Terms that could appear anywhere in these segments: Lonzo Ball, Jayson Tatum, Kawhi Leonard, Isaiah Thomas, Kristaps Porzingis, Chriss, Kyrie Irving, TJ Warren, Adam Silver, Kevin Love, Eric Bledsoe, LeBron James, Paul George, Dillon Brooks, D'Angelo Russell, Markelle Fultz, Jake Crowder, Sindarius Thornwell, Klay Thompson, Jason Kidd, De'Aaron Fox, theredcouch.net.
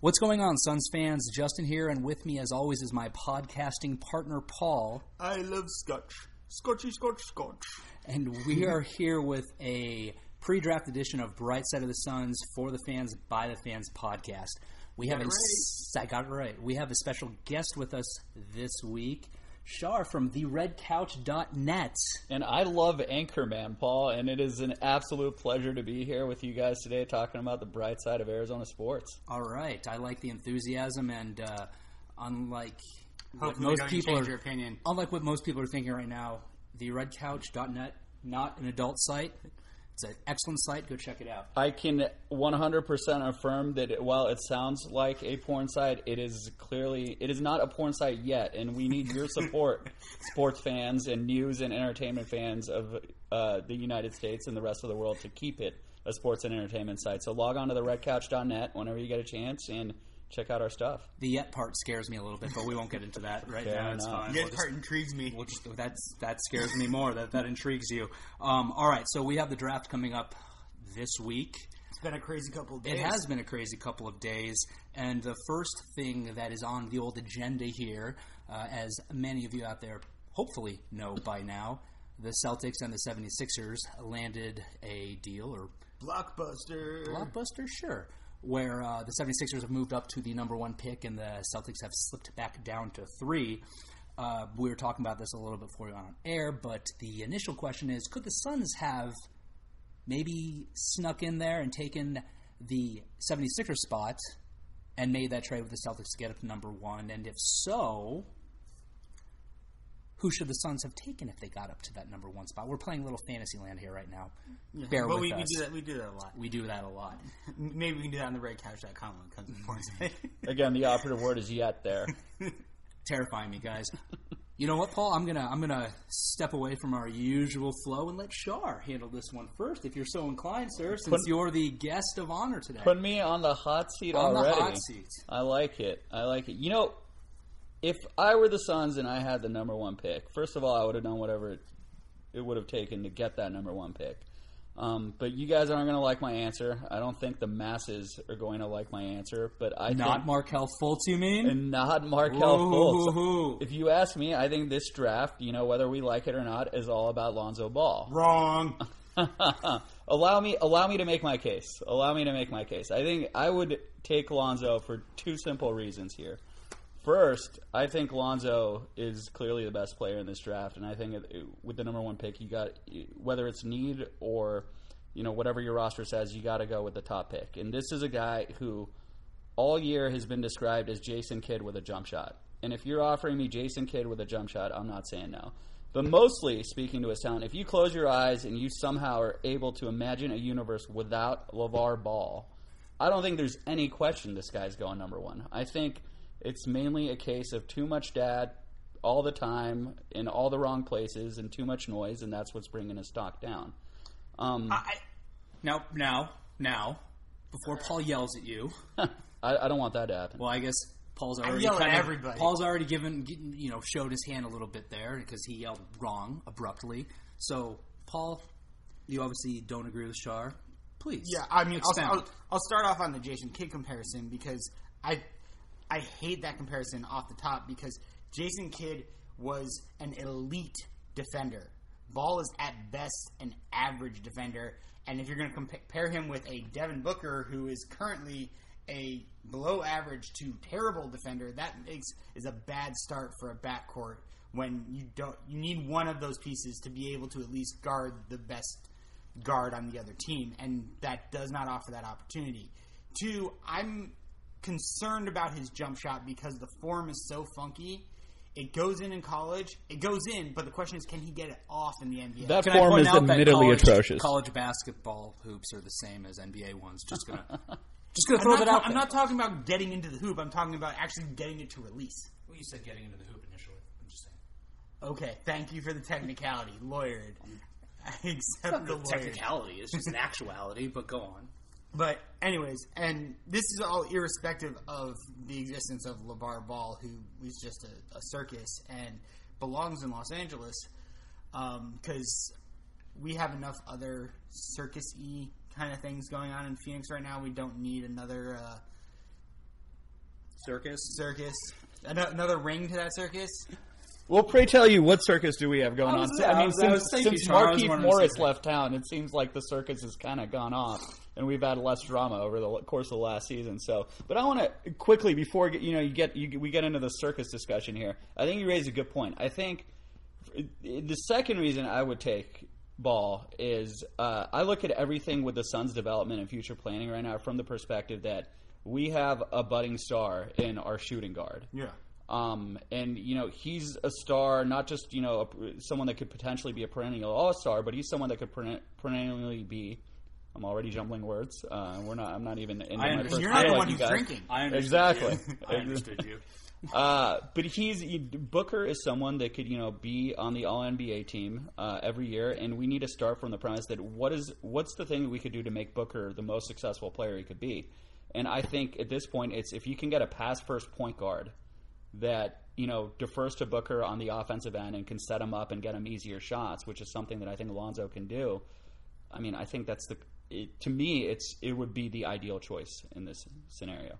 What's going on, Suns fans? Justin here, and with me, as always, is my podcasting partner, Paul. I love scotch. Scotchy, scotch, scotch. And we are here with a pre-draft edition of Bright Side of the Suns for the fans, by the fans podcast. I got it right. We have a special guest with us this week, Shar from theredcouch.net. And I love Anchorman, Paul, and it is an absolute pleasure to be here with you guys today talking about the bright side of Arizona sports. All right. I like the enthusiasm, and unlike what most people are thinking right now, theredcouch.net, not an adult site. It's an excellent site. Go check it out. I can 100% affirm that while it sounds like a porn site, it is not a porn site yet, and we need your support, sports fans and news and entertainment fans of the United States and the rest of the world, to keep it a sports and entertainment site. So log on to theredcouch.net whenever you get a chance and check out our stuff. The yet part scares me a little bit, but we won't get into that right now. It's fine. The yet part intrigues me. That scares me more. That intrigues you. All right, so we have the draft coming up this week. It's been a crazy couple of days. It has been a crazy couple of days. And the first thing that is on the old agenda here, as many of you out there hopefully know by now, the Celtics and the 76ers landed a deal, or Blockbuster, sure. Where the 76ers have moved up to the number one pick and the Celtics have slipped back down to 3. We were talking about this a little bit before we went on air, but the initial question is, could the Suns have maybe snuck in there and taken the 76ers spot and made that trade with the Celtics to get up to number 1? And if so, who should the Suns have taken if they got up to that number 1 spot? We're playing a little fantasy land here right now. Yeah. We do that a lot. We do that a lot. Maybe we can do that on the redcouch.com when it comes to porn site. Again, the operative word is yet there. Terrifying me, guys. You know what, Paul? I'm gonna step away from our usual flow and let Shar handle this one first, if you're so inclined, sir, since you're the guest of honor today. Put me on the hot seat already. On the hot seat. I like it. You know, if I were the Suns and I had the number 1 pick, first of all, I would have done whatever it would have taken to get that number 1 pick. But you guys aren't going to like my answer. I don't think the masses are going to like my answer. But not Markelle Fultz, you mean? And not Markelle Fultz. If you ask me, I think this draft, you know, whether we like it or not, is all about Lonzo Ball. Wrong. Allow me to make my case. I think I would take Lonzo for two simple reasons here. First, I think Lonzo is clearly the best player in this draft, and I think with the number 1 pick, you got, whether it's need or, you know, whatever your roster says, you got to go with the top pick. And this is a guy who all year has been described as Jason Kidd with a jump shot. And if you're offering me Jason Kidd with a jump shot, I'm not saying no. But mostly, speaking to his talent, if you close your eyes and you somehow are able to imagine a universe without LeVar Ball, I don't think there's any question this guy's going number 1. I think it's mainly a case of too much dad all the time in all the wrong places and too much noise, and that's what's bringing his stock down. Now, before Paul yells at you. I don't want that to happen. Well, I guess Paul's already showed his hand a little bit there because he yelled wrong abruptly. So, Paul, you obviously don't agree with Shar. Please. Yeah, I mean, I'll start off on the Jason Kidd comparison because I hate that comparison off the top because Jason Kidd was an elite defender. Ball is at best an average defender. And if you're going to compare him with a Devin Booker, who is currently a below average to terrible defender, that is a bad start for a backcourt when you need one of those pieces to be able to at least guard the best guard on the other team. And that does not offer that opportunity. 2, I'm concerned about his jump shot because the form is so funky. It goes in college. It goes in, but the question is, can he get it off in the NBA? That form is admittedly atrocious. College basketball hoops are the same as NBA ones. Just gonna throw that out. I'm not talking about getting into the hoop. I'm talking about actually getting it to release. Well, you said getting into the hoop initially. I'm just saying. Okay, thank you for the technicality, lawyered. I accept the technicality. It's just an actuality. But go on. But anyways, and this is all irrespective of the existence of LeVar Ball, who was just a circus and belongs in Los Angeles, because we have enough other circus-y kind of things going on in Phoenix right now. We don't need another Circus. Another ring to that circus. Well, pray tell you, what circus do we have going on? Since Markieff Morris left town, it seems like the circus has kind of gone off, and we've had less drama over the course of the last season. So, but I want to quickly, before we get into the circus discussion here, I think you raised a good point. I think the second reason I would take Ball is I look at everything with the Suns' development and future planning right now from the perspective that we have a budding star in our shooting guard. Yeah. And, he's a star, not just, someone that could potentially be a perennial all-star, but he's someone that could perennially be, I'm already jumbling words. I'm not even in my first. You're not the one who's drinking. I understand. Exactly. I understood you. But Booker is someone that could, be on the All-NBA team every year, and we need to start from the premise that what's the thing that we could do to make Booker the most successful player he could be? And I think at this point, it's if you can get a pass-first point guard that defers to Booker on the offensive end and can set him up and get him easier shots, which is something that I think Lonzo can do. I mean, I think that's it would be the ideal choice in this scenario.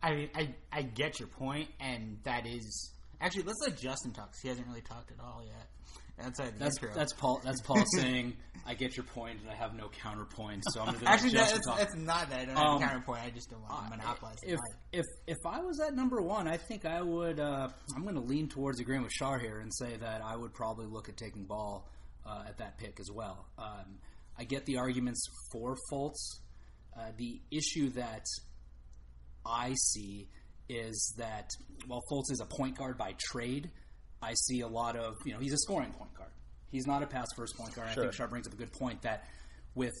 I mean, I get your point, and that is actually, let's let Justin talk because he hasn't really talked at all yet. That's Paul saying I get your point and I have no counterpoint. So I'm gonna actually that's not that I don't have a counterpoint. I just don't want to monopolize it. If I was at number one, I think I would. I'm going to lean towards agreeing with Shar here and say that I would probably look at taking Ball at that pick as well. I get the arguments for Fultz. The issue that I see is that while Fultz is a point guard by trade, I see a lot of, he's a scoring point guard. He's not a pass-first point guard. Sure. I think Shar brings up a good point that with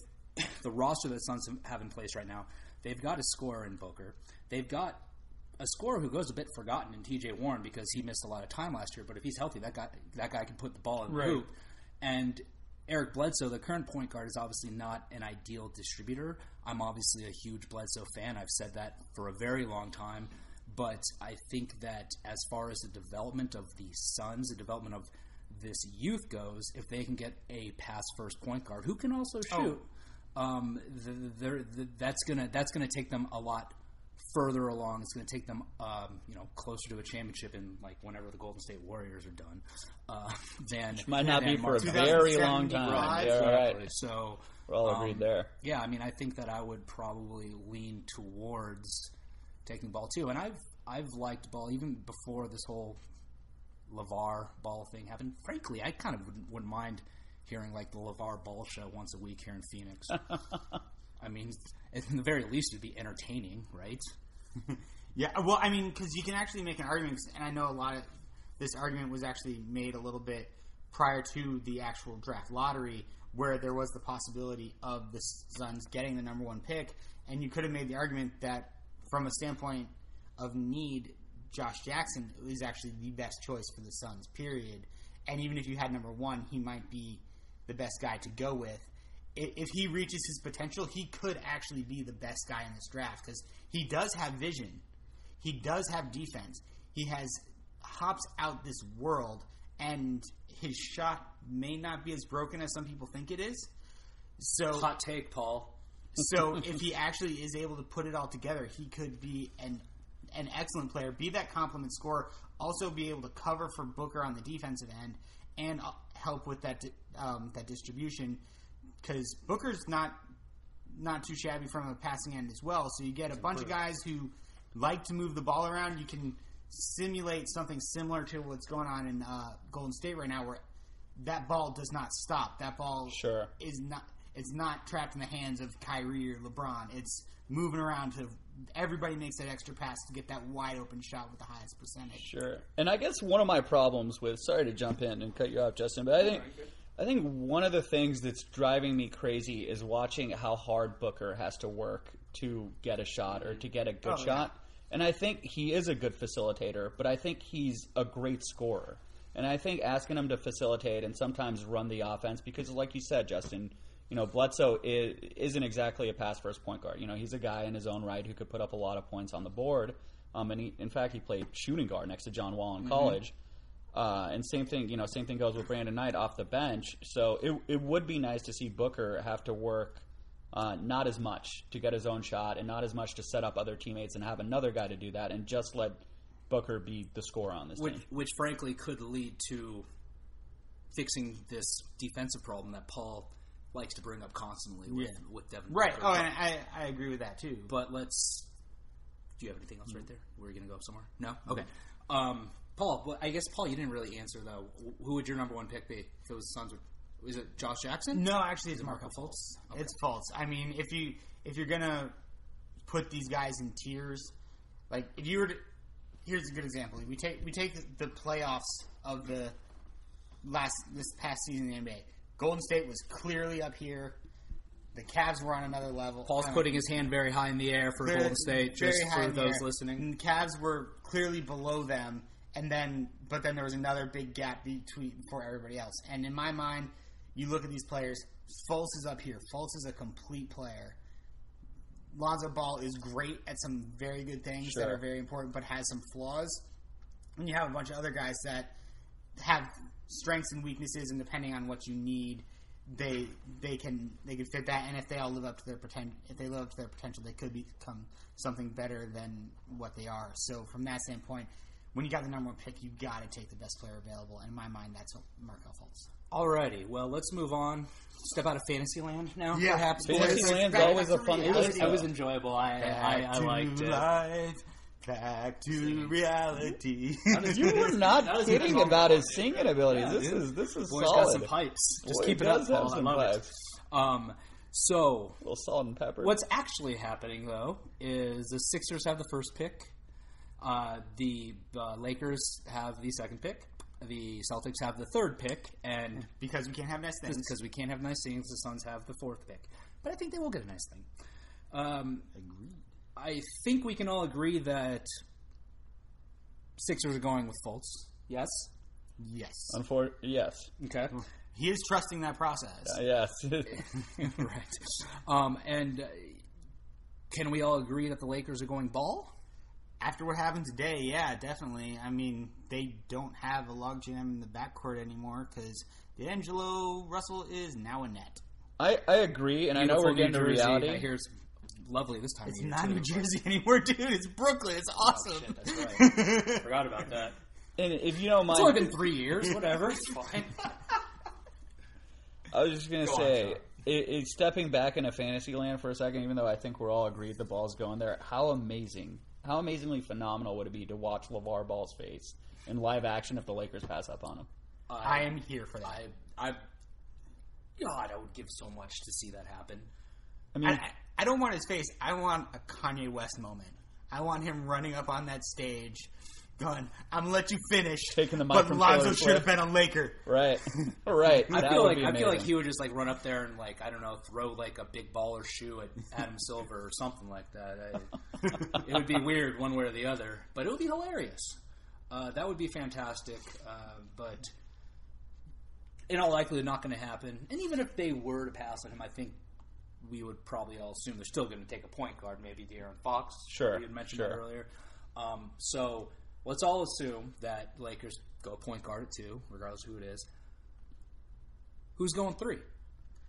the roster that Suns have in place right now, they've got a scorer in Booker. They've got a scorer who goes a bit forgotten in TJ Warren because he missed a lot of time last year, but if he's healthy, that guy can put the ball in the hoop. And Eric Bledsoe, the current point guard, is obviously not an ideal distributor. I'm obviously a huge Bledsoe fan. I've said that for a very long time. But I think that as far as the development of the Suns, the development of this youth goes, if they can get a pass-first point guard who can also shoot, that's gonna take them a lot further along. It's gonna take them, closer to a championship in whenever the Golden State Warriors are done. Which might not be for a very long time. Right. Yeah, right. So we're all agreed there. Yeah, I mean, I think that I would probably lean towards taking Ball too, and I've liked Ball even before this whole LeVar Ball thing happened. Frankly, I kind of wouldn't mind hearing the LeVar Ball show once a week here in Phoenix. I mean, at the very least, it'd be entertaining, right? Yeah, well, I mean, because you can actually make an argument, and I know a lot of this argument was actually made a little bit prior to the actual draft lottery, where there was the possibility of the Suns getting the number one pick, and you could have made the argument that from a standpoint of need, Josh Jackson is actually the best choice for the Suns, period. And even if you had number one, he might be the best guy to go with. If he reaches his potential, he could actually be the best guy in this draft because he does have vision. He does have defense. He has hops out this world, and his shot may not be as broken as some people think it is. So, hot take, Paul. So if he actually is able to put it all together, he could be an excellent player, be that complement scorer, also be able to cover for Booker on the defensive end and help with that distribution because Booker's not too shabby from a passing end as well. So you get a bunch of guys who like to move the ball around. You can simulate something similar to what's going on in Golden State right now where that ball does not stop. That ball is not... It's not trapped in the hands of Kyrie or LeBron. It's moving around to everybody makes that extra pass to get that wide open shot with the highest percentage. Sure. And I guess one of my problems with, sorry to jump in and cut you off, Justin, but I think one of the things that's driving me crazy is watching how hard Booker has to work to get a shot or to get a good shot. Yeah. And I think he is a good facilitator, but I think he's a great scorer. And I think asking him to facilitate and sometimes run the offense, because like you said, Justin, Bledsoe isn't exactly a pass-first point guard. He's a guy in his own right who could put up a lot of points on the board. And in fact, he played shooting guard next to John Wall in college. And same thing goes with Brandon Knight off the bench. So it would be nice to see Booker have to work not as much to get his own shot and not as much to set up other teammates and have another guy to do that, and just let Booker be the scorer on this team. Which frankly could lead to fixing this defensive problem that Paul likes to bring up constantly with Devin Booker. Right. Oh, and I agree with that too. But let's... Do you have anything else right there? We're going to go somewhere? No? Okay. Paul, well, I guess, Paul, you didn't really answer, though. Who would your number one pick be if it was the Suns? Is it Josh Jackson? No, actually, it's Markelle Fultz. Okay. It's Fultz. I mean, if you're going to put these guys in tiers, like, if you were to... Here's a good example. We take the playoffs of the this past season in the NBA. Golden State was clearly up here. The Cavs were on another level. Paul's putting his hand very high in the air for Golden State, just for those listening. And the Cavs were clearly below them, but then there was another big gap between for everybody else. And in my mind, you look at these players, Fultz is up here. Fultz is a complete player. Lonzo Ball is great at some very good things that are very important, but has some flaws. And you have a bunch of other guys that have strengths and weaknesses, and depending on what you need, they can fit that. And if they all live up to their potential, they could become something better than what they are. So from that standpoint, when you got the number one pick, you got to take the best player available. And in my mind, that's Markelle Fultz. Alrighty, well, let's move on. Step out of fantasy land now, perhaps. Fantasy land's always a fun. It was enjoyable. I liked it. Back to reality. You were not kidding about his singing abilities. This is boy's solid. Got some pipes. Just keep it up, Paul. I love it. So, a little salt and pepper. What's actually happening, though, is the Sixers have the first pick. The Lakers have the second pick. The Celtics have the third pick, and because we can't have nice things, the Suns have the fourth pick. But I think they will get a nice thing. Agreed. I think we can all agree that Sixers are going with Fultz. Yes. Yes. Yes. Okay. He is trusting that process. Yes. Right. And can we all agree that the Lakers are going Ball? After what happened today, yeah, definitely. I mean, they don't have a logjam in the backcourt anymore because D'Angelo Russell is now a net. I agree, and beautiful. I know we're getting to reality. I hear it's lovely this time. It's not New Jersey anymore, dude. It's Brooklyn. It's awesome. Oh, shit, that's right. Forgot about that. And if you don't mind, it's only been 3 years. Whatever, it's fine. I was just gonna say. It's stepping back into fantasy land for a second, even though I think we're all agreed the ball's going there. How amazingly phenomenal would it be to watch LeVar Ball's face in live action if the Lakers pass up on him? I am here for that. God, I would give so much to see that happen. I mean, I don't want his face. I want a Kanye West moment. I want him running up on that stage, going, "I'm gonna let you finish." Taking the mic but from Lonzo should have been a Laker. Right, right. I feel like he would just like run up there and like I don't know, throw like a big ball or shoe at Adam Silver or something like that. It would be weird one way or the other, but it would be hilarious. That would be fantastic, but in all likelihood, not going to happen. And even if they were to pass on him, I think we would probably all assume they're still going to take a point guard, maybe De'Aaron Fox. Sure, you had mentioned that earlier. So let's all assume that Lakers go point guard at 2, regardless of who it is. Who's going 3?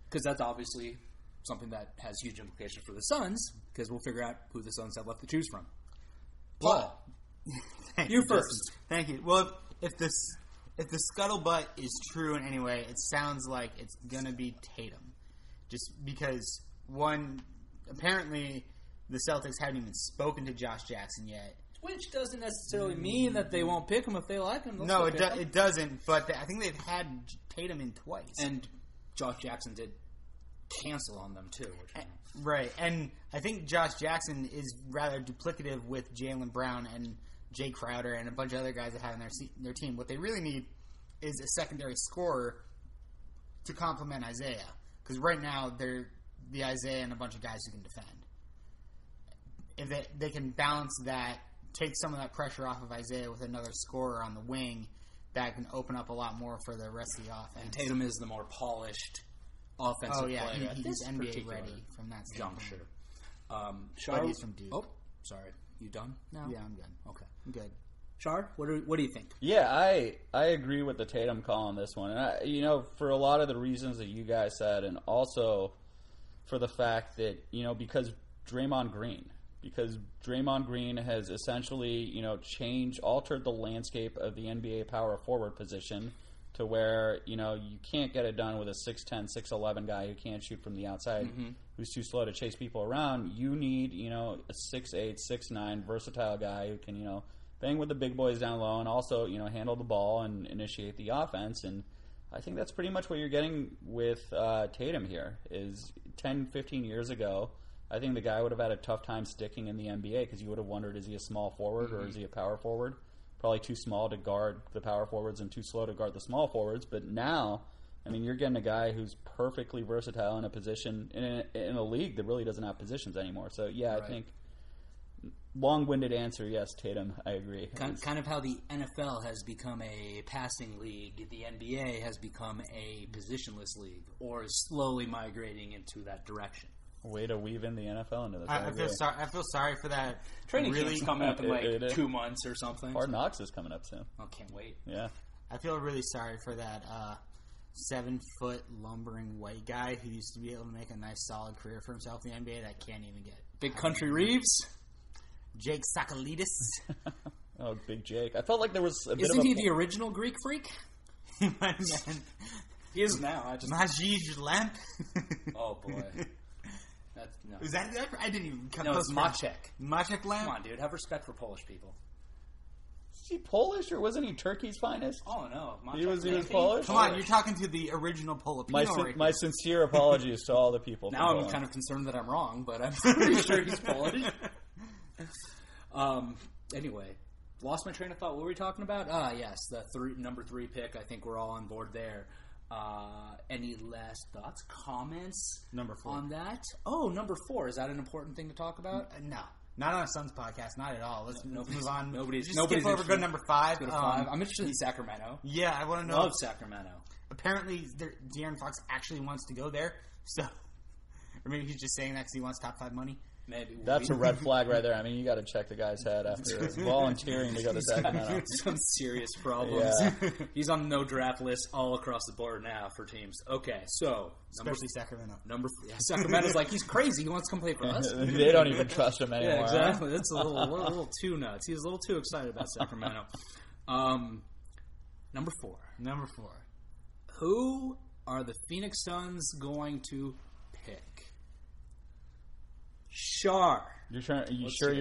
Because that's obviously something that has huge implications for the Suns, because we'll figure out who the Suns have left to choose from. Paul, you first. Thank you. Well, if the scuttlebutt is true in any way, it sounds like it's going to be Tatum. Just because, one, apparently the Celtics haven't even spoken to Josh Jackson yet. Which doesn't necessarily mean that they won't pick him if they like him. No, it doesn't, but I think they've had Tatum in twice. And Josh Jackson did cancel on them, too. Right, and I think Josh Jackson is rather duplicative with Jalen Brown and Jake Crowder and a bunch of other guys that have in their team. What they really need is a secondary scorer to complement Isaiah. Because right now, they're the Isaiah and a bunch of guys who can defend. If they can balance that, take some of that pressure off of Isaiah with another scorer on the wing, that can open up a lot more for the rest of the offense. And Tatum is the more polished offensive player. He's NBA ready from that standpoint. Juncture. Shard, he's from Duke. Oh, sorry. You done? No. Yeah, I'm done. Okay. I'm good. Shard, what do you think? Yeah, I agree with the Tatum call on this one. And for a lot of the reasons that you guys said, and also for the fact that, you know, because Draymond Green has essentially, you know, altered the landscape of the NBA power forward position to where, you know, you can't get it done with a 6'10", 6'11" guy who can't shoot from the outside, mm-hmm. who's too slow to chase people around. You need, you know, a 6'8", 6'9", versatile guy who can, you know, bang with the big boys down low and also, you know, handle the ball and initiate the offense. And I think that's pretty much what you're getting with Tatum here is 10, 15 years ago, I think the guy would have had a tough time sticking in the NBA because you would have wondered, is he a small forward mm-hmm. or is he a power forward? Probably too small to guard the power forwards and too slow to guard the small forwards. But now, I mean, you're getting a guy who's perfectly versatile in a position in a league that really doesn't have positions anymore. So, yeah, right. I think long-winded answer, yes, Tatum, I agree. Kind of how the NFL has become a passing league, the NBA has become a positionless league or is slowly migrating into that direction. Way to weave in the NFL into this. I feel sorry for that. Training camp's coming up in like 2 months or something. Hard Knocks is coming up soon. Oh, can't wait. Yeah. I feel really sorry for that 7-foot lumbering white guy who used to be able to make a nice solid career for himself in the NBA that can't even get. Big Country Reeves. Jake Sakalitis. Oh, Big Jake. I felt like there was Isn't he the original Greek freak? My man. He is now. Majid Lamp. Oh, boy. No. Is that I didn't even come close. No, it's Maciek Lamb. Come on, dude. Have respect for Polish people. Is he Polish or wasn't he Turkey's finest? Oh, no. He was Polish? Come on, you're talking to the original Polipino. My sincere apologies to all the people. Now I'm kind of concerned that I'm wrong, but I'm pretty sure he's Polish. Anyway, lost my train of thought. What were we talking about? Yes, the number three pick. I think we're all on board there. Any last thoughts, comments on that? Oh, number 4. Is that an important thing to talk about? No. Not on a Suns podcast. Not at all. Let's move on. Nobody's skip over to number 5. I'm interested in Sacramento. Yeah, I want to know. Love Sacramento. Apparently, De'Aaron Fox actually wants to go there. So, or maybe he's just saying that because he wants top 5 money. Maybe. That's a red flag right there. I mean, you got to check the guy's head after this. Volunteering to go to Sacramento. Some serious problems. Yeah. He's on no draft lists all across the board now for teams. Okay, so especially Sacramento. Sacramento's like he's crazy. He wants to come play for us. They don't even trust him anymore. Yeah, exactly. That's a little too nuts. He's a little too excited about Sacramento. Number four. Who are the Phoenix Suns going to pick? Shar. You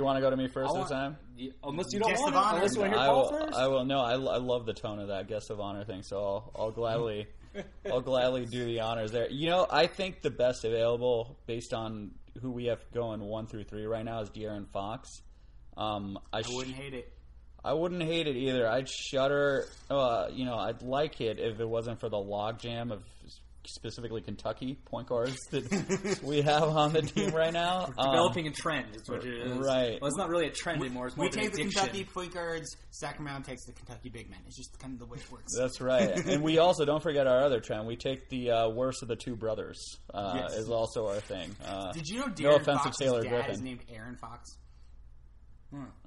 want to go to me first this time? Unless you don't guest want to. Unless you want to hear Paul first. I will. No, I love the tone of that guest of honor thing, so I'll gladly do the honors there. You know, I think the best available based on who we have going 1 through 3 right now is De'Aaron Fox. I wouldn't hate it. I wouldn't hate it either. I'd shudder. You know, I'd like it if it wasn't for the logjam of specifically Kentucky point guards that we have on the team right now. Developing a trend is what it is. Right. Well, it's not really a trend anymore. It's more we take the Kentucky point guards. Sacramento takes the Kentucky big men. It's just kind of the way it works. That's right. And we also, don't forget our other trend, we take the worst of the two brothers is also our thing. Did you know De'Aaron Fox's dad is named Aaron Fox?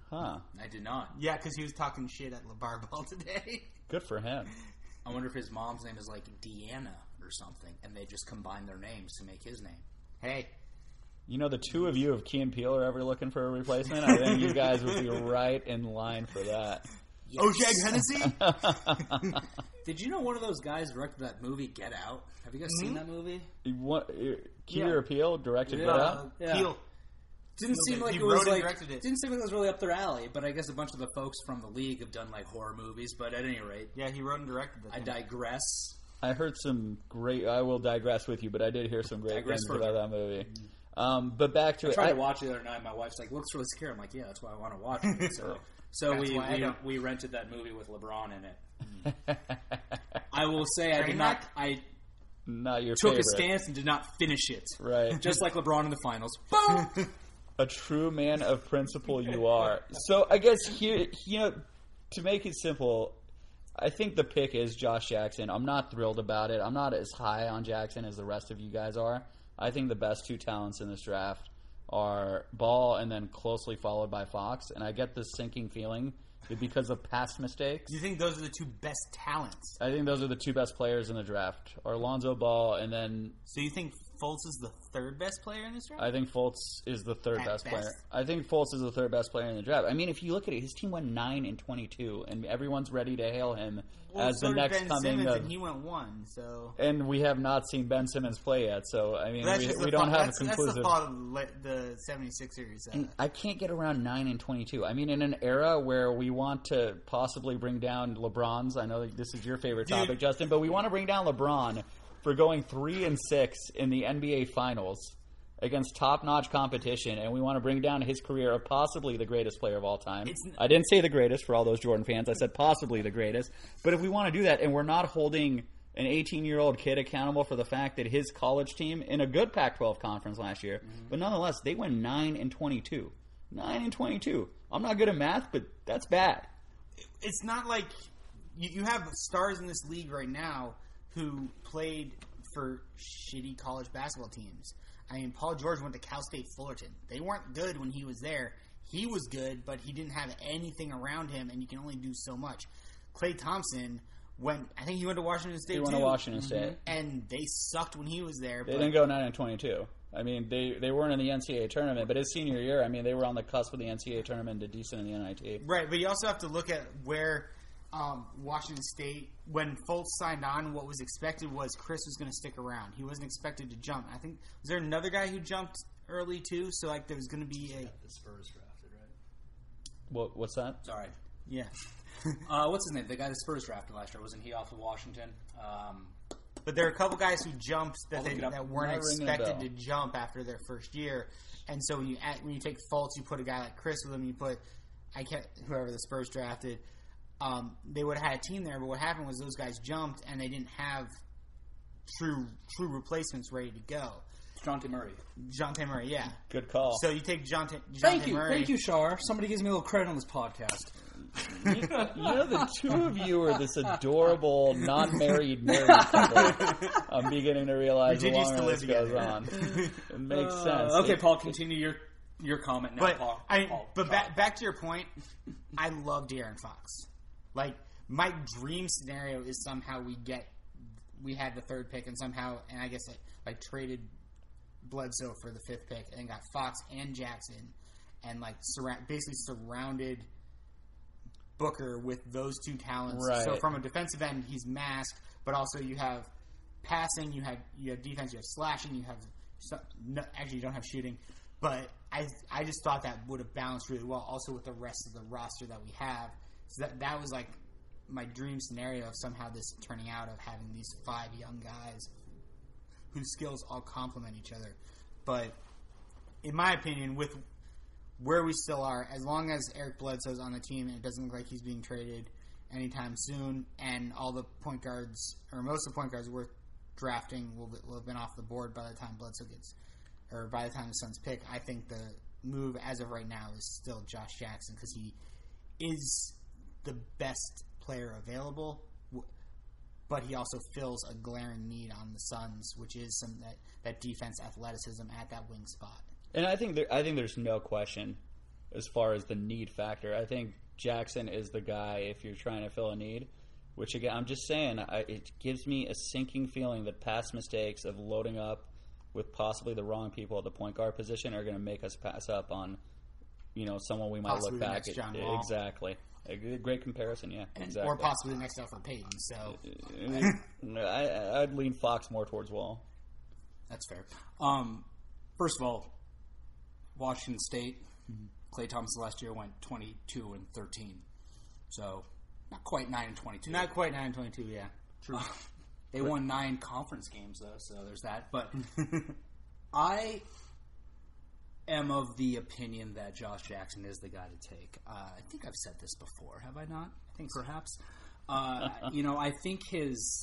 Huh. I did not. Yeah, because he was talking shit at LeVar Ball today. Good for him. I wonder if his mom's name is like Deanna or something, and they just combine their names to make his name. Hey. You know, the two of you, if Key and Peele are ever looking for a replacement, I think you guys would be right in line for that. Yes. O'Shag Hennessy? Did you know one of those guys directed that movie, Get Out? Have you guys seen that movie? Key or Peele directed Get Out? Yeah. Peele. Didn't seem like it was really up their alley, but I guess a bunch of the folks from the league have done like horror movies, but at any rate. Yeah, he wrote and directed it. I digress. I heard some great... I will digress with you, but I did hear some great things about that movie. But back to it. I tried to watch it the other night. My wife's like, looks really scary. I'm like, yeah, that's why I want to watch it. So we rented that movie with LeBron in it. I will say I did not... Not your favorite. Took a stance and did not finish it. Right. Just like LeBron in the finals. Boom! A true man of principle you are. So I guess here, you know, to make it simple... I think the pick is Josh Jackson. I'm not thrilled about it. I'm not as high on Jackson as the rest of you guys are. I think the best two talents in this draft are Ball and then closely followed by Fox. And I get this sinking feeling that because of past mistakes. You think those are the two best talents? I think those are the two best players in the draft are Lonzo Ball and then. So you think Fultz is the third best player in this draft? I think Fultz is the third best player. I think Fultz is the third best player in the draft. I mean, if you look at it, his team went 9 and 22, and everyone's ready to hail him as the next coming. And he went 1, so. And we have not seen Ben Simmons play yet, so I mean, we don't have a conclusive. That's the fault of the 76ers. And I can't get around 9 and 22. I mean, in an era where we want to possibly bring down LeBron's. I know this is your favorite topic, Justin, but we want to bring down LeBron. We're going 3 and 6 in the NBA Finals against top-notch competition, and we want to bring down his career of possibly the greatest player of all time. I didn't say the greatest for all those Jordan fans. I said possibly the greatest. But if we want to do that, and we're not holding an 18-year-old kid accountable for the fact that his college team in a good Pac-12 conference last year, but nonetheless, they went 9 and 22. 9 and 22. I'm not good at math, but that's bad. It's not like you have stars in this league right now who played for shitty college basketball teams. I mean, Paul George went to Cal State Fullerton. They weren't good when he was there. He was good, but he didn't have anything around him, and you can only do so much. Klay Thompson went to Washington State, too. He went to Washington State. And they sucked when he was there. They didn't go 9 and 22. I mean, they weren't in the NCAA tournament, but his senior year, I mean, they were on the cusp of the NCAA tournament and did decent in the NIT. Right, but you also have to look at where Washington State, when Fultz signed on, what was expected was Chriss was going to stick around. He wasn't expected to jump. I think, was there another guy who jumped early too? So like there was going to be the Spurs drafted, right? What's that? Sorry. Yeah. What's his name? The guy the Spurs drafted last year, wasn't he off of Washington? But there are a couple guys who jumped that weren't expected to jump after their first year. And so when you take Fultz, you put a guy like Chriss with him. You put whoever the Spurs drafted. They would have had a team there, but what happened was those guys jumped and they didn't have true replacements ready to go. Dejounte Murray, yeah. Good call. So you take Dejounte Murray. Thank you, Shar. Somebody gives me a little credit on this podcast. You know, the two of you are this adorable, not married couple. I'm beginning to realize the longer this goes on. It makes sense. Okay, Paul, continue your comment now, Paul. Back to your point, I love De'Aaron Fox. Like, my dream scenario is somehow we had the third pick, and somehow, and I guess like traded Bledsoe for the fifth pick, and got Fox and Jackson, and like basically surrounded Booker with those two talents. Right. So from a defensive end, he's masked, but also you have passing, you have defense, you have slashing, you don't have shooting, but I just thought that would have balanced really well, also with the rest of the roster that we have. So that was like my dream scenario of somehow this turning out of having these 5 young guys whose skills all complement each other. But in my opinion, with where we still are, as long as Eric Bledsoe's on the team and it doesn't look like he's being traded anytime soon, and all the point guards, or most of the point guards we're drafting, will have been off the board by the time Bledsoe gets, or by the time the Suns pick, I think the move as of right now is still Josh Jackson, because he is the best player available, but he also fills a glaring need on the Suns, which is some that defense, athleticism at that wing spot. And I think there's no question as far as the need factor. I think Jackson is the guy if you're trying to fill a need. Which again, I'm just saying, it gives me a sinking feeling that past mistakes of loading up with possibly the wrong people at the point guard position are going to make us pass up on, you know, someone we might possibly look back at. John Wall. Exactly. A great comparison, yeah. Exactly. Or possibly the next Alfred Payton, so. I'd lean Fox more towards Wall. That's fair. First of all, Washington State, Klay Thompson last year went 22 and 13. So, not quite 9 and 22. Not quite 9 and 22, yeah. True. They won 9 conference games, though, so there's that. But I am of the opinion that Josh Jackson is the guy to take. I think I've said this before, have I not? I think perhaps. So. You know, I think his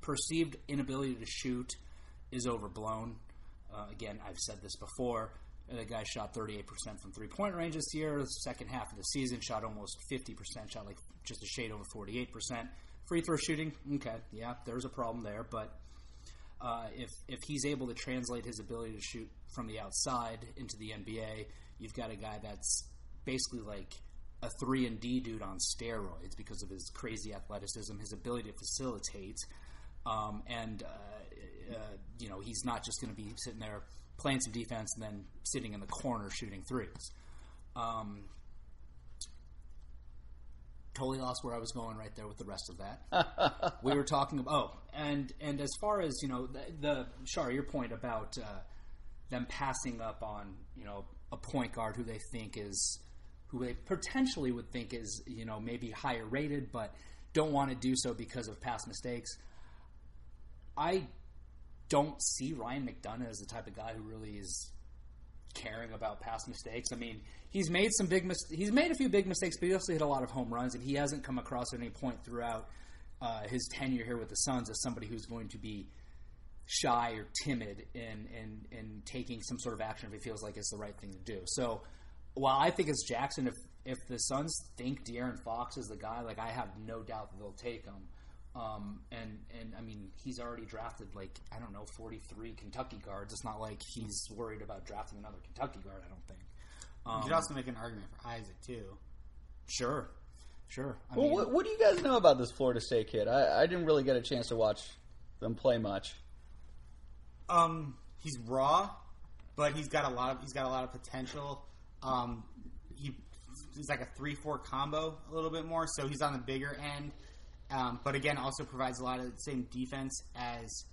perceived inability to shoot is overblown. Again, I've said this before. The guy shot 38% from three-point range this year. The second half of the season, shot almost 50%, shot like just a shade over 48%. Free throw shooting, okay, yeah, there's a problem there, but if he's able to translate his ability to shoot from the outside into the NBA, you've got a guy that's basically like a 3-and-D dude on steroids because of his crazy athleticism, his ability to facilitate, and you know, he's not just going to be sitting there playing some defense and then sitting in the corner shooting threes. Totally lost where I was going right there with the rest of that. We were talking about, and as far as, you know, the Shar, your point about them passing up on, you know, a point guard who they think is, who they potentially would think is, you know, maybe higher rated, but don't want to do so because of past mistakes. I don't see Ryan McDonough as the type of guy who really is caring about past mistakes. I mean, he's made some big he's made a few big mistakes, but he also hit a lot of home runs, and he hasn't come across at any point throughout his tenure here with the Suns as somebody who's going to be shy or timid in taking some sort of action if he feels like it's the right thing to do. So while I think it's Jackson, if the Suns think De'Aaron Fox is the guy, like, I have no doubt that they'll take him. And I mean, he's already drafted, like, I don't know, 43 Kentucky guards. It's not like he's worried about drafting another Kentucky guard, I don't think. You could also make an argument for Isaac, too. Sure. Sure. What do you guys know about this Florida State kid? I didn't really get a chance to watch them play much. He's raw, but he's got a lot of potential. He's like a 3-4 combo a little bit more, so he's on the bigger end. But again, also provides a lot of the same defense as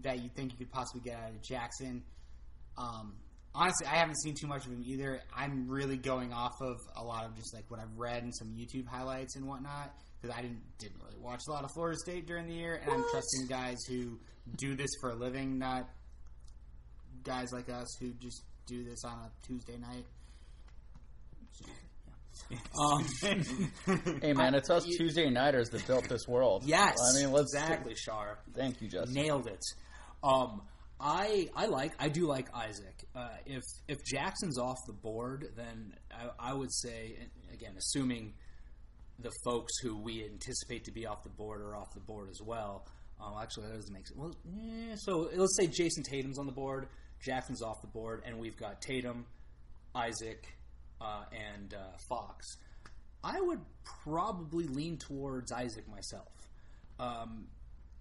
that you think you could possibly get out of Jackson. Honestly, I haven't seen too much of him either. I'm really going off of a lot of just like what I've read and some YouTube highlights and whatnot, because I didn't really watch a lot of Florida State during the year, and I'm trusting guys who do this for a living, not guys like us who just do this on a Tuesday night. Hey man, it's us Tuesday nighters that built this world. Yes, I mean, exactly, Shar. Thank you, Justin. Nailed it. I do like Isaac. If Jackson's off the board, then I would say, again, assuming the folks who we anticipate to be off the board are off the board as well. Actually, that doesn't make sense. Well, so let's say Jason Tatum's on the board, Jackson's off the board, and we've got Tatum, Isaac. And Fox. I would probably lean towards Isaac myself.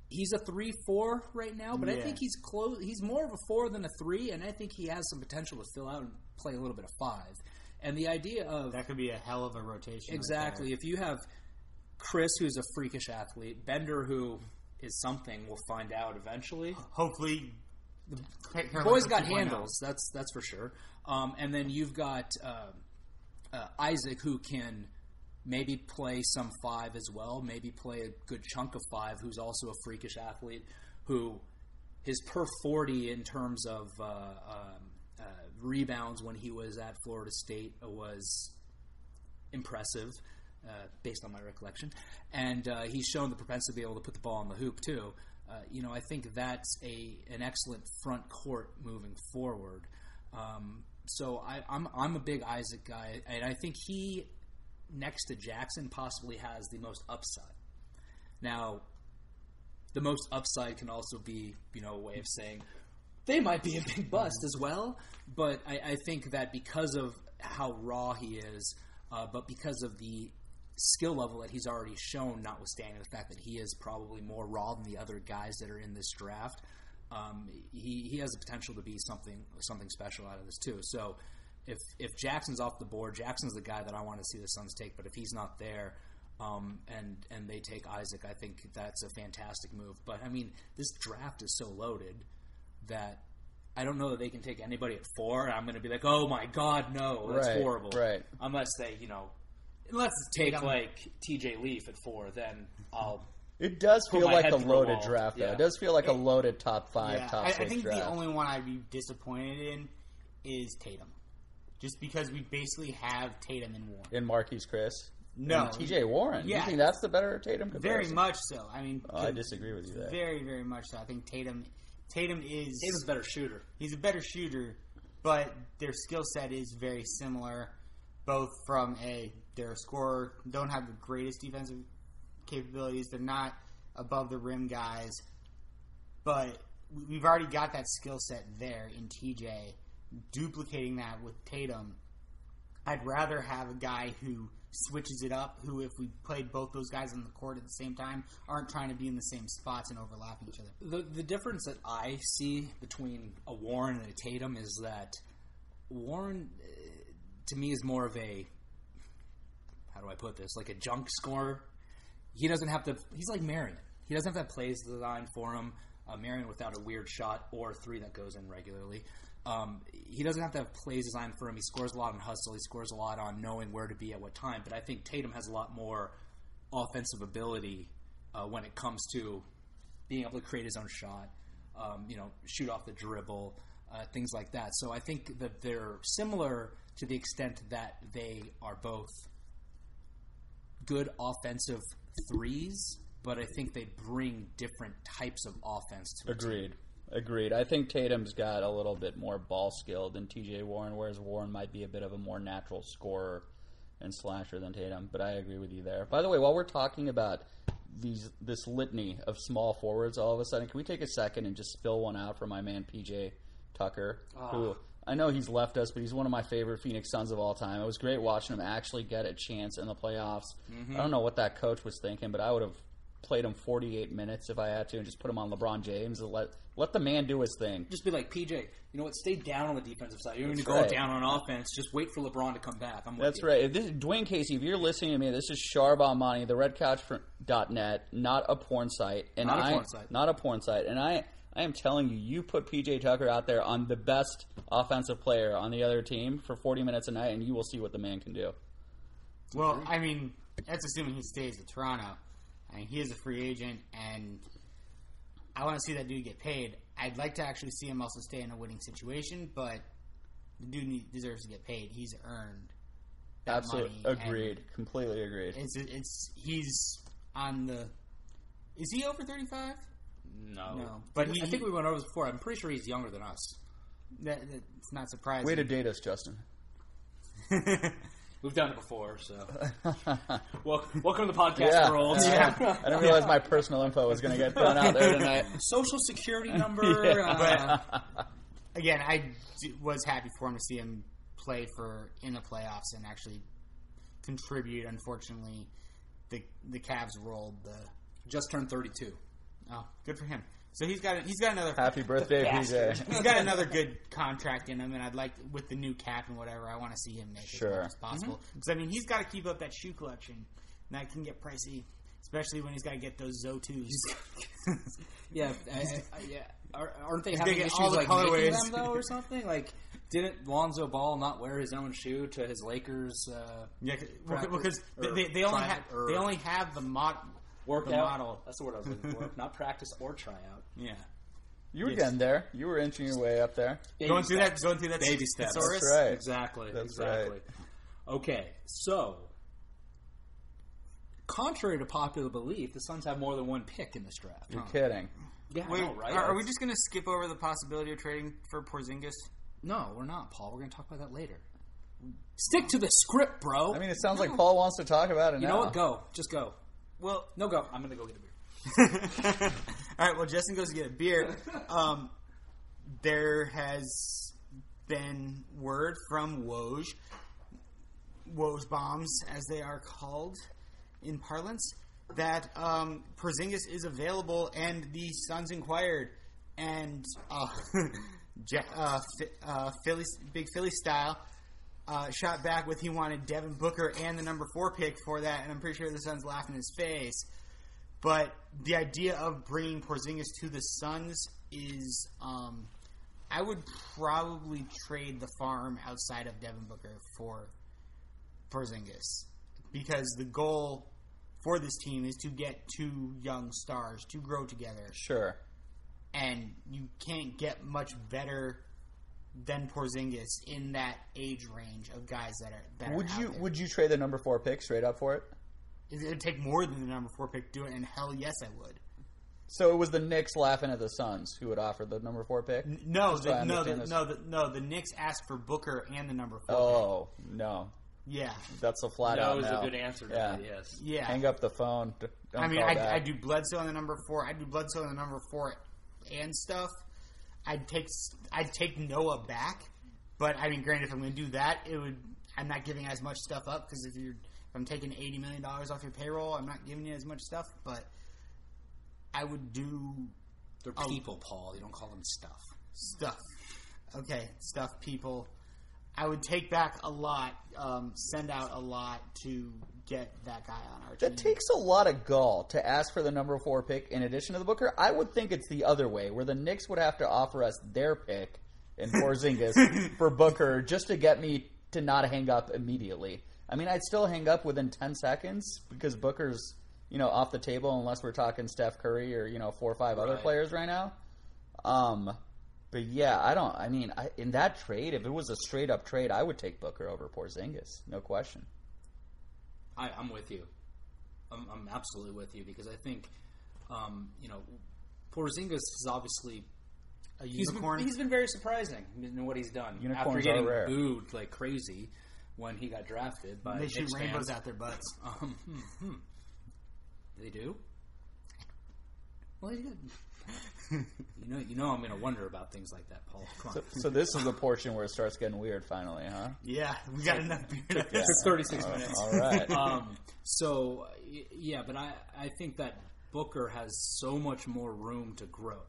He's a 3-4 right now, but yeah. I think he's close. He's more of a 4 than a 3, and I think he has some potential to fill out and play a little bit of 5. And the idea of that could be a hell of a rotation. Exactly. Right, if you have Chriss, who's a freakish athlete, Bender, who is something, we'll find out eventually. Hopefully. The boys got handles. That's for sure. And then you've got Isaac, who can maybe play some 5 as well, maybe play a good chunk of 5, who's also a freakish athlete, who his per 40 in terms of rebounds when he was at Florida State was impressive, based on my recollection. And he's shown the propensity to be able to put the ball on the hoop, too. You know, I think that's an excellent front court moving forward. So I'm a big Isaac guy, and I think he, next to Jackson, possibly has the most upside. Now, the most upside can also be, you know, a way of saying they might be a big bust as well, but I think that because of how raw he is, but because of the skill level that he's already shown, notwithstanding the fact that he is probably more raw than the other guys that are in this draft, he has the potential to be something special out of this too. So if Jackson's off the board, Jackson's the guy that I want to see the Suns take, but if he's not there, and they take Isaac, I think that's a fantastic move. But I mean, this draft is so loaded that I don't know that they can take anybody at 4. I'm going to be like, oh my God, no, that's horrible. Right. Unless they, you know, let's take like TJ Leaf at 4, then I'll. It does feel like a loaded draft, though. Yeah. It does feel like a loaded top 5, top 6 draft. I think the only one I'd be disappointed in is Tatum, just because we basically have Tatum and Warren. And Marquise Chriss. No, and TJ Warren. Yeah. You think that's the better Tatum comparison? Very much so. I mean, I disagree with you there. Very, very much so. I think Tatum's a better shooter. He's a better shooter, but their skill set is very similar. Both from they're a scorer, don't have the greatest defensive capabilities. They're not above the rim guys, but we've already got that skill set there in TJ. Duplicating that with Tatum, I'd rather have a guy who switches it up, who, if we played both those guys on the court at the same time, aren't trying to be in the same spots and overlap each other. The difference that I see between a Warren and a Tatum is that Warren, to me, is more of a, how do I put this, like a junk scorer. He doesn't have to, he's like Marion. He doesn't have to play design for him. Marion without a weird shot or a three that goes in regularly. He doesn't have to have plays designed for him. He scores a lot on hustle. He scores a lot on knowing where to be at what time. But I think Tatum has a lot more offensive ability when it comes to being able to create his own shot, shoot off the dribble, things like that. So I think that they're similar to the extent that they are both good offensive threes, but I think they bring different types of offense to the team. Agreed. I think Tatum's got a little bit more ball skill than TJ Warren, whereas Warren might be a bit of a more natural scorer and slasher than Tatum, but I agree with you there. By the way, while we're talking about this litany of small forwards all of a sudden, can we take a second and just spill one out for my man PJ Tucker, who I know he's left us, but he's one of my favorite Phoenix Suns of all time. It was great watching him actually get a chance in the playoffs. Mm-hmm. I don't know what that coach was thinking, but I would have played him 48 minutes if I had to and just put him on LeBron James and let the man do his thing. Just be like, PJ, you know what, stay down on the defensive side. You don't need to go down on offense. Just wait for LeBron to come back. That's right. If this is Dwayne Casey, if you're listening to me, this is Shar Balmani, theredcouch.net, not a porn site. And I am telling you, you put PJ Tucker out there on the best offensive player on the other team for 40 minutes a night, and you will see what the man can do. Well, I mean, that's assuming he stays at Toronto. I mean, he is a free agent, and I want to see that dude get paid. I'd like to actually see him also stay in a winning situation, but the dude deserves to get paid. He's earned that money. Agreed. Completely agreed. He's on the... Is he over 35? No. But I think we went over this before. I'm pretty sure he's younger than us. That's not surprising. Way to date us, Justin. We've done it before, so welcome to the podcast world. Yeah. I didn't realize my personal info was going to get thrown out there tonight. Social security number. Yeah. Again, I was happy for him to see him play in the playoffs and actually contribute. Unfortunately, the Cavs rolled just turned 32. Oh, good for him. So he's got another happy birthday, PJ. He's got another good contract in him, and I'd like, with the new cap and whatever, I want to see him make as much as possible. Because I mean, he's got to keep up that shoe collection, and that can get pricey, especially when he's got to get those Zo2s. Yeah, yeah. Aren't they having issues all the colorways, making them though, or something? Like, didn't Lonzo Ball not wear his own shoe to his Lakers? Because they only have the model. Workout. The model. That's the word I was looking for. Not practice or tryout. Yeah. You were getting there. You were inching your way up there. Going through that baby steps. That's right. Exactly. Okay. So, contrary to popular belief, the Suns have more than one pick in this draft. You're kidding. Yeah, wait, I know, right? Are we just going to skip over the possibility of trading for Porzingis? No, we're not, Paul. We're going to talk about that later. Stick to the script, bro. I mean, it sounds like Paul wants to talk about it now. You know what? Go. Just go. Well, no, go. I'm going to go get a beer. All right, well, Justin goes to get a beer. There has been word from Woj, Woj bombs as they are called in parlance, that Porzingis is available, and the Suns inquired. And Philly, big Philly style, shot back with he wanted Devin Booker and the number 4 pick for that, and I'm pretty sure the Suns laughed in his face. But the idea of bringing Porzingis to the Suns is, I would probably trade the farm outside of Devin Booker for Porzingis, because the goal for this team is to get two young stars to grow together. Sure. And you can't get much better than Porzingis in that age range of guys that are Would you trade the number 4 pick straight up for it? It would take more than the number 4 pick to do it, and hell yes, I would. So it was the Knicks laughing at the Suns who would offer the number 4 pick? No, the Knicks asked for Booker and the number 4 pick. Oh, no. Yeah. That's a flat out no. That was a good answer to that, yes. Yeah. Hang up the phone. I'd do Bledsoe on the number 4. I'd do Bledsoe on the number 4 and stuff. I'd take Noah back, but I mean, granted, if I'm going to do that, I'm not giving as much stuff up, because if I'm taking $80 million off your payroll, I'm not giving you as much stuff, but I would do... They're people, Paul. You don't call them stuff. Stuff. Okay, stuff, people. I would take back a lot, send out a lot to get that guy on our team. That takes a lot of gall to ask for the number 4 pick in addition to the Booker. I would think it's the other way, where the Knicks would have to offer us their pick in Porzingis for Booker just to get me to not hang up immediately. I mean, I'd still hang up within 10 seconds because Booker's, you know, off the table unless we're talking Steph Curry or, you know, 4 or 5 other players right now. But yeah, in that trade, if it was a straight up trade, I would take Booker over Porzingis, no question. I'm with you. I'm absolutely with you, because I think, Porzingis is obviously a unicorn. He's been very surprising in what he's done. Unicorns after getting booed like crazy when he got drafted by Knicks fans. They shoot rainbows out their butts. They do. Well, he's good. You know I'm going to wonder about things like that, Paul. Come on. So this is the portion where it starts getting weird finally, huh? Yeah, we got enough beer. It took 36 minutes. All right. But I think that Booker has so much more room to grow.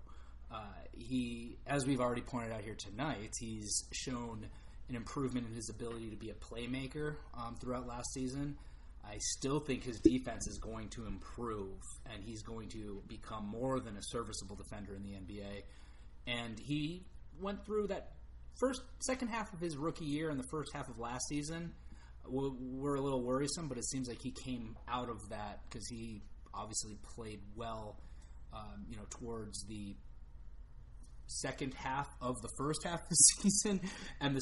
He, as we've already pointed out here tonight, he's shown an improvement in his ability to be a playmaker throughout last season. I still think his defense is going to improve, and he's going to become more than a serviceable defender in the NBA. And he went through that second half of his rookie year and the first half of last season were a little worrisome, but it seems like he came out of that because he obviously played well, towards the second half of the first half of the season and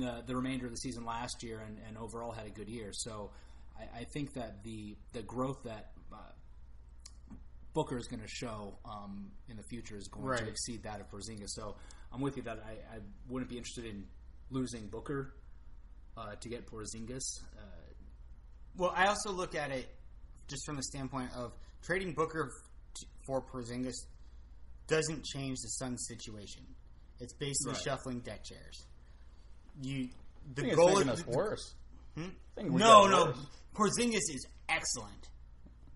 the remainder of the season last year, and overall had a good year. So I think that the growth that Booker is going to show in the future is going to exceed that of Porzingis. So I'm with you that I wouldn't be interested in losing Booker to get Porzingis. Well, I also look at it just from the standpoint of trading Booker for Porzingis doesn't change the Suns' situation. It's basically shuffling deck chairs. The goal is worse. No. Porzingis is excellent.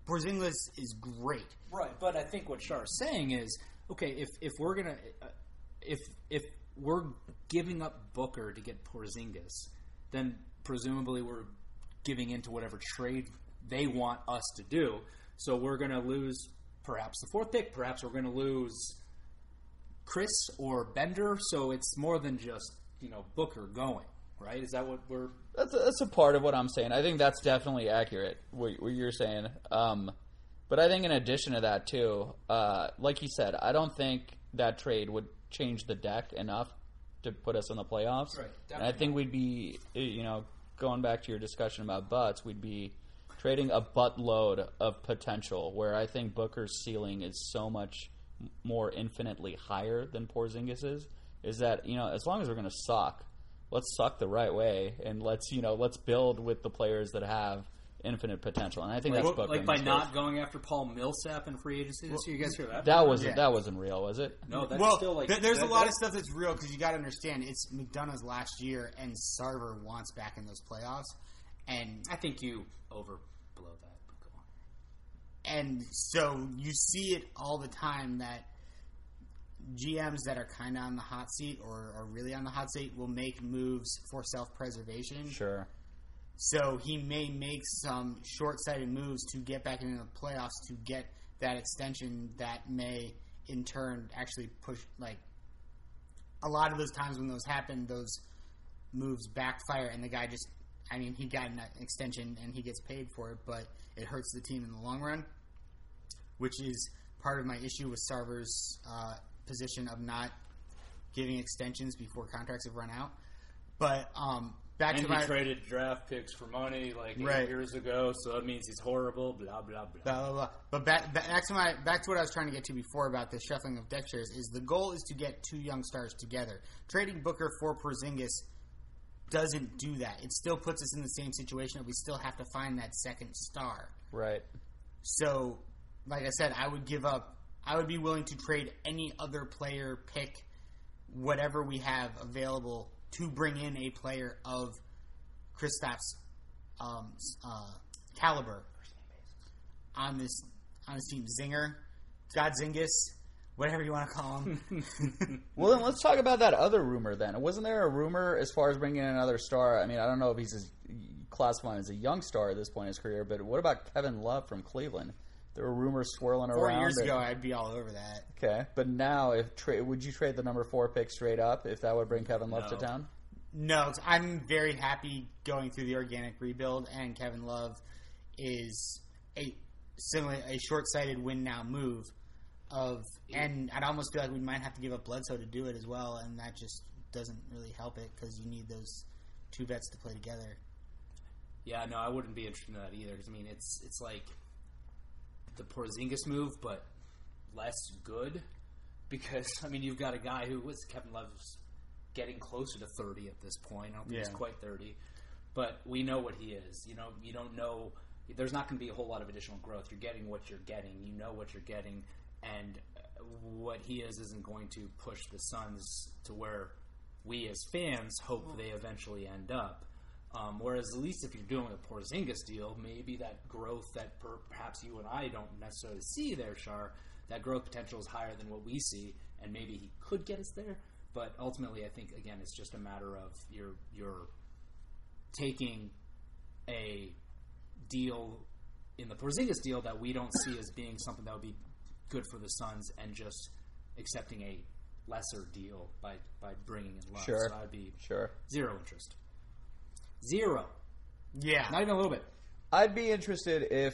Porzingis is great. Right, but I think what Shar is saying is, okay, if we're giving up Booker to get Porzingis, then presumably we're giving into whatever trade they want us to do. So we're going to lose perhaps the 4th pick, perhaps we're going to lose Chriss or Bender. So it's more than just Booker going. Right? Is that what we're... That's a part of what I'm saying. I think that's definitely accurate, what you're saying. But I think in addition to that, too, like he said, I don't think that trade would change the deck enough to put us in the playoffs. Right, and I think we'd be, going back to your discussion about butts, we'd be trading a buttload of potential, where I think Booker's ceiling is so much more infinitely higher than Porzingis's, is that, as long as we're going to suck... Let's suck the right way, and let's build with the players that have infinite potential. And I think that's Booker. Like by not going after Paul Millsap in free agency this year, you guys hear that? That wasn't real, was it? No, that's still like... There's a lot of stuff that's real, because you got to understand, it's McDonough's last year, and Sarver wants back in those playoffs. And I think you overblow that, but go on. And so you see it all the time that GMs that are kind of on the hot seat or are really on the hot seat will make moves for self-preservation. Sure. So he may make some short-sighted moves to get back into the playoffs to get that extension that may, in turn, actually push... Like, a lot of those times when those happen, those moves backfire, and the guy just... I mean, he got an extension, and he gets paid for it, but it hurts the team in the long run, which is part of my issue with Sarver's... position of not giving extensions before contracts have run out. But he traded draft picks for money 8 years ago, so that means he's horrible, blah, blah, blah. Blah, blah, blah. But back to what I was trying to get to before about the shuffling of deck chairs is the goal is to get two young stars together. Trading Booker for Porzingis doesn't do that. It still puts us in the same situation that we still have to find that second star. Right. So, like I said, I would be willing to trade any other player, pick whatever we have available to bring in a player of Kristaps caliber on this team. Zinger, Porzingis, whatever you want to call him. Well, then let's talk about that other rumor then. Wasn't there a rumor as far as bringing in another star? I mean, I don't know if he's classified as a young star at this point in his career, but what about Kevin Love from Cleveland? There were rumors swirling around. 4 years ago, I'd be all over that. Okay. But now, would you trade the number 4 pick straight up if that would bring Kevin Love to town? No. I'm very happy going through the organic rebuild, and Kevin Love is a short-sighted win-now move. And I'd almost feel like we might have to give up Bledsoe to do it as well, and that just doesn't really help it because you need those two vets to play together. Yeah, no, I wouldn't be interested in that either because, I mean, it's like the Porzingis move but less good because, I mean, you've got a guy who was Kevin Love's getting closer to 30 at this point. I don't think he's quite 30, but we know what he is. You know, you don't know. There's not going to be a whole lot of additional growth. You're getting what you're getting. You know what you're getting. And what he is isn't going to push the Suns to where we as fans hope they eventually end up. Whereas at least if you're doing a Porzingis deal, maybe that growth that perhaps you and I don't necessarily see there, Shar, that growth potential is higher than what we see, and maybe he could get us there. But ultimately, I think, again, it's just a matter of you're taking a deal in the Porzingis deal that we don't see as being something that would be good for the Suns and just accepting a lesser deal by bringing in Love. Sure. So I'd be zero interest. Zero. Yeah. Not even a little bit. I'd be interested if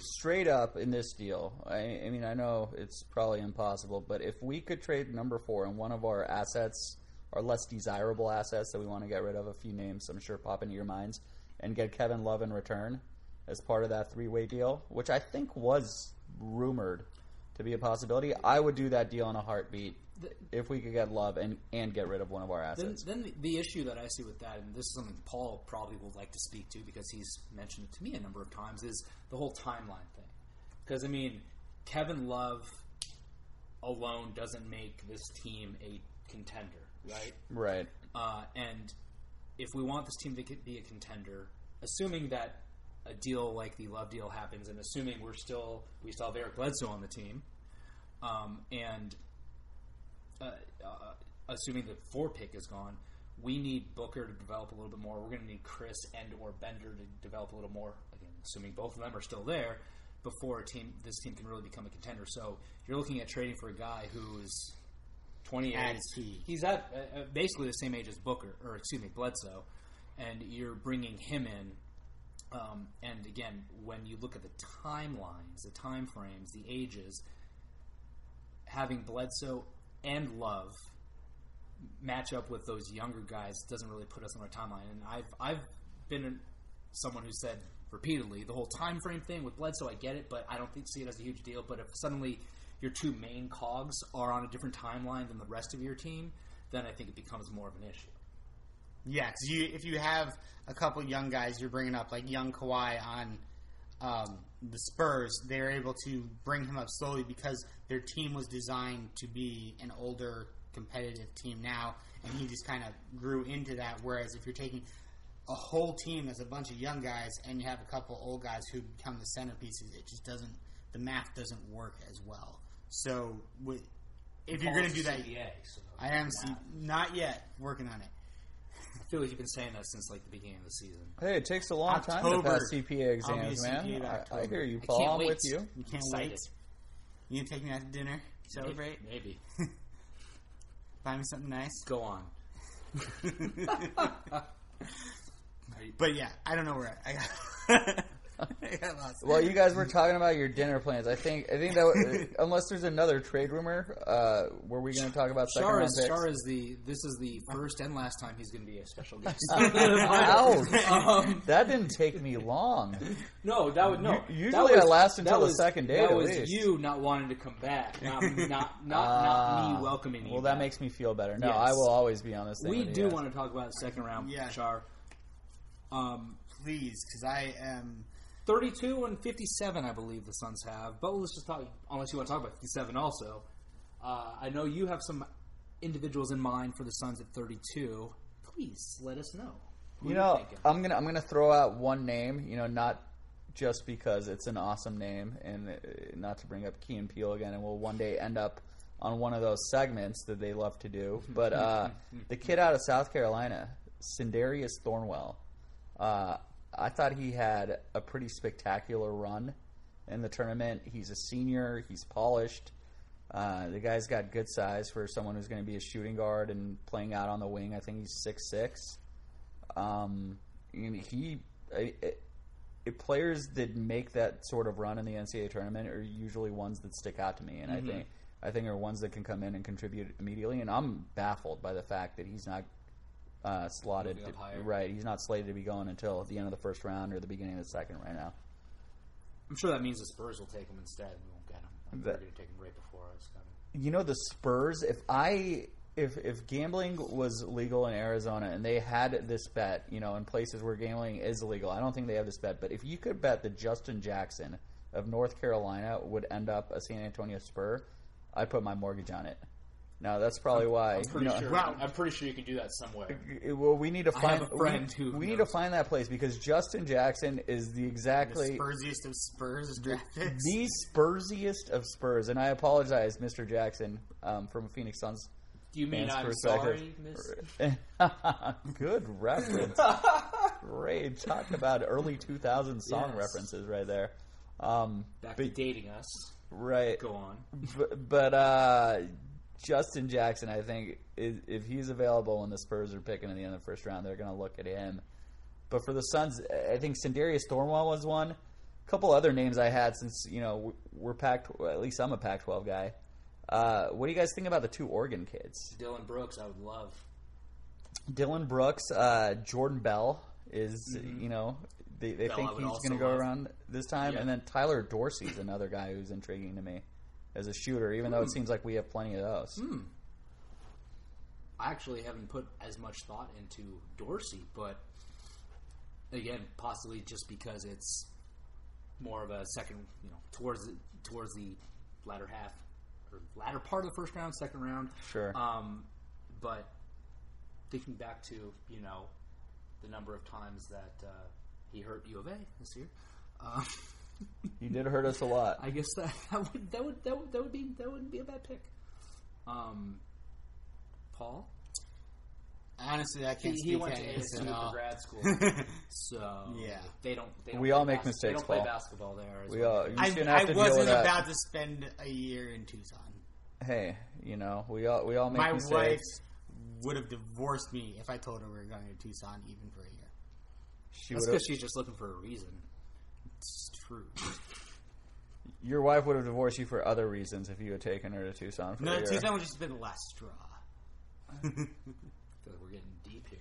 straight up in this deal, I mean, I know it's probably impossible, but if we could trade number 4 and one of our assets, our less desirable assets that we want to get rid of, a few names I'm sure pop into your minds, and get Kevin Love in return as part of that 3-way deal, which I think was rumored to be a possibility, I would do that deal in a heartbeat if we could get Love and get rid of one of our assets. Then the issue that I see with that, and this is something Paul probably will like to speak to because he's mentioned it to me a number of times, is the whole timeline thing. Because, I mean, Kevin Love alone doesn't make this team a contender, right? Right. And if we want this team to be a contender, assuming that a deal like the Love deal happens, and assuming we still have Eric Bledsoe on the team, and assuming the 4 pick is gone, we need Booker to develop a little bit more. We're going to need Chriss and or Bender to develop a little more. Again, assuming both of them are still there, before this team can really become a contender. So you're looking at trading for a guy who's 28. He's at basically the same age as Bledsoe, and you're bringing him in. And again, when you look at the timelines, the time frames, the ages, having Bledsoe and Love match up with those younger guys doesn't really put us on our timeline. And I've been someone who said repeatedly the whole time frame thing with Bledsoe, I get it, but I don't see it as a huge deal. But if suddenly your two main cogs are on a different timeline than the rest of your team, then I think it becomes more of an issue. Yeah, because if you have a couple young guys you're bringing up, like young Kawhi on the Spurs, they're able to bring him up slowly because their team was designed to be an older, competitive team now, and he just kind of grew into that. Whereas if you're taking a whole team that's a bunch of young guys and you have a couple old guys who become the centerpieces, it just doesn't – the math doesn't work as well. So if you're going to do that – so I am not yet working on it. I feel like you've been saying that since like the beginning of the season. Hey, it takes a long time to pass CPA exams, man. I hear you, Paul. I'm with you. You can't wait. You gonna take me out to dinner? Celebrate? Maybe. Buy me something nice. Go on. But yeah, I don't know where I got lost. Well, you guys were talking about your dinner plans. I think that unless there's another trade rumor, were we going to talk about second round picks? This is the first and last time he's going to be a special guest. That didn't take me long. Usually I last until the second day. That was at least. You not wanting to come back, not me welcoming you. Well, that makes me feel better. No, yes. I will always be on this thing. We do want to talk about the second round, Char. Please, because I am. 32 and 57, I believe the Suns have. But let's just talk, unless you want to talk about 57 also. I know you have some individuals in mind for the Suns at 32. Please let us know. You know, I'm gonna throw out one name. You know, not just because it's an awesome name, and not to bring up Key and Peele again, and we'll one day end up on one of those segments that they love to do. But the kid out of South Carolina, Sindarius Thornwell, I thought he had a pretty spectacular run in the tournament. He's a senior. He's polished. The guy's got good size for someone who's going to be a shooting guard and playing out on the wing. I think he's 6'6". Players that make that sort of run in the NCAA tournament are usually ones that stick out to me, and mm-hmm. I think are ones that can come in and contribute immediately. And I'm baffled by the fact that he's not slotted right. He's not slated to be going until the end of the first round or the beginning of the second right now. I'm sure that means the Spurs will take him instead. We won't get him. They're going to take him right before us. You know, the Spurs. If gambling was legal in Arizona and they had this bet, you know, in places where gambling is illegal, I don't think they have this bet. But if you could bet that Justin Jackson of North Carolina would end up a San Antonio Spur, I'd put my mortgage on it. Now that's probably why. I'm pretty sure you can do that somewhere. Well, we need to find a friend who. We need to find that place because Justin Jackson is the spursiest of Spurs graphics. The spursiest of Spurs, and I apologize, Mr. Jackson, from Phoenix Suns. You mean I'm sorry, Miss? Good reference. Great. Talk about early 2000s song references right there. Back to dating us. Right. Go on. But Justin Jackson, I think, if he's available when the Spurs are picking at the end of the first round, they're going to look at him. But for the Suns, I think Sindarius Thornwell was one. A couple other names I had since, you know, we're at least I'm a Pac-12 guy. What do you guys think about the two Oregon kids? Dillon Brooks, I would love. Dillon Brooks, Jordan Bell is, mm-hmm. you know, they think he's going to go around this time. Yeah. And then Tyler Dorsey is another guy who's intriguing to me as a shooter, even though it seems like we have plenty of those. Mm. I actually haven't put as much thought into Dorsey, but again, possibly just because it's more of a second, you know, towards the latter half. Latter part of the first round, second round. Sure. But thinking back to, you know, the number of times that he hurt U of A this year. He did hurt us a lot. I guess that wouldn't be a bad pick. Paul? Honestly, I can't speak went to ASU for grad school, so yeah, they don't. We all make mistakes. They don't play basketball there. I wasn't about to spend a year in Tucson. Hey, you know, we all make mistakes. My wife would have divorced me if I told her we were going to Tucson even for a year. That's because she's just looking for a reason. It's true. Your wife would have divorced you for other reasons if you had taken her to Tucson for a year. No, Tucson would just have been the last straw. We're getting deep here.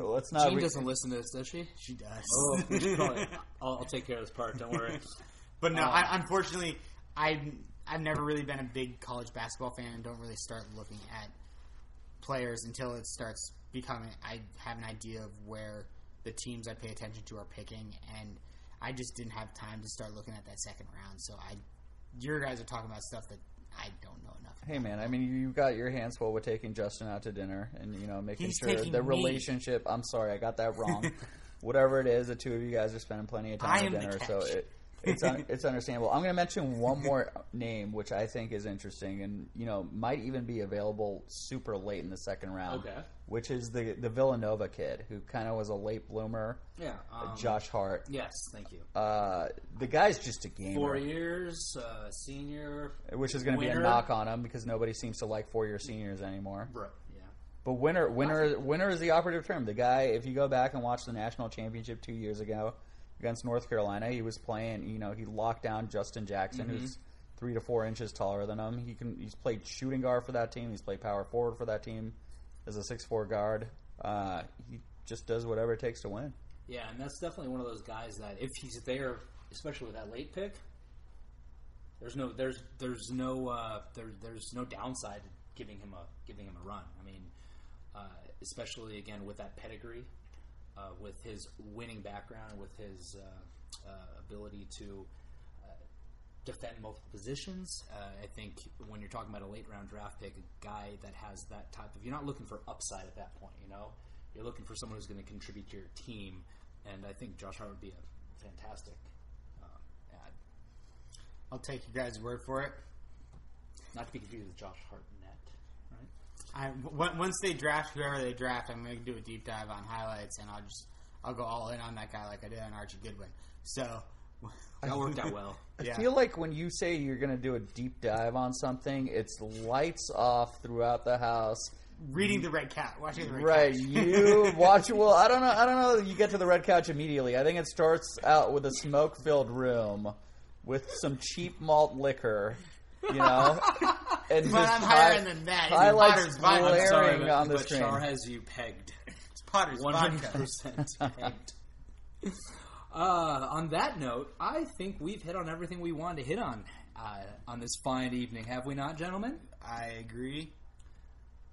Let's not. She doesn't listen to this, does she? She does. Oh, we should probably, I'll take care of this part. Don't worry. But no, unfortunately, I've never really been a big college basketball fan and don't really start looking at players until it starts becoming. I have an idea of where the teams I pay attention to are picking, and I just didn't have time to start looking at that second round. So your guys are talking about stuff that I don't know enough. Hey, man, I mean, you got your hands full with taking Justin out to dinner and, you know, making sure the relationship. I'm sorry, I got that wrong. Whatever it is, the two of you guys are spending plenty of time at dinner, so it's understandable. I'm going to mention one more name, which I think is interesting and, you know, might even be available super late in the second round, okay. Which is the Villanova kid who kind of was a late bloomer. Yeah. Josh Hart. Yes, thank you. The guy's just a gamer. 4 years, senior. Which is going to be a knock on him because nobody seems to like 4-year seniors anymore. Right, yeah. But winner is the operative term. The guy, if you go back and watch the national championship 2 years ago, against North Carolina, he was playing, you know, he locked down Justin Jackson, mm-hmm. who's 3 to 4 inches taller than him. He's played shooting guard for that team. He's played power forward for that team as a 6'4 guard. He just does whatever it takes to win. Yeah, and that's definitely one of those guys that if he's there, especially with that late pick, there's no downside to giving him a run. I mean, especially again with that pedigree. With his winning background, with his ability to defend multiple positions, I think when you're talking about a late round draft pick, a guy that has that type of, you're not looking for upside at that point, you know. you're looking for someone who's going to contribute to your team, and I think Josh Hart would be a fantastic ad. I'll take you guys' word for it. Not to be confused with Josh Hartnett, right? Once they draft whoever they draft, I'm going to do a deep dive on highlights, and I'll go all in on that guy like I did on Archie Goodwin. So that worked out well. I feel like when you say you're going to do a deep dive on something, it's lights off throughout the house. Reading The Red Couch, watching The Red Couch. You watch. Well, I don't know. You get to The Red Couch immediately. I think it starts out with a smoke-filled room with some cheap malt liquor. You know, and just I'm higher than that. Highlights glaring on the screen. But Char has you pegged. It's Potter's 100% pegged. On that note, I think we've hit on everything we wanted to hit on this fine evening, have we not, gentlemen? I agree.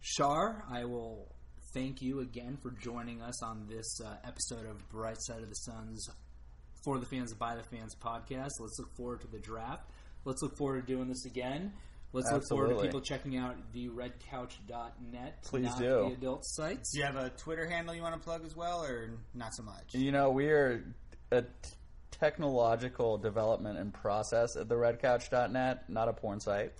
Char, I will thank you again for joining us on this episode of Bright Side of the Sun's For the Fans by the Fans podcast. Let's look forward to the draft. Let's look forward to doing this again. Let's look forward to people checking out theredcouch.net. Please do. The adult sites. Do you have a Twitter handle you want to plug as well, or not so much? You know, we are a technological development and process at theredcouch.net, not a porn site.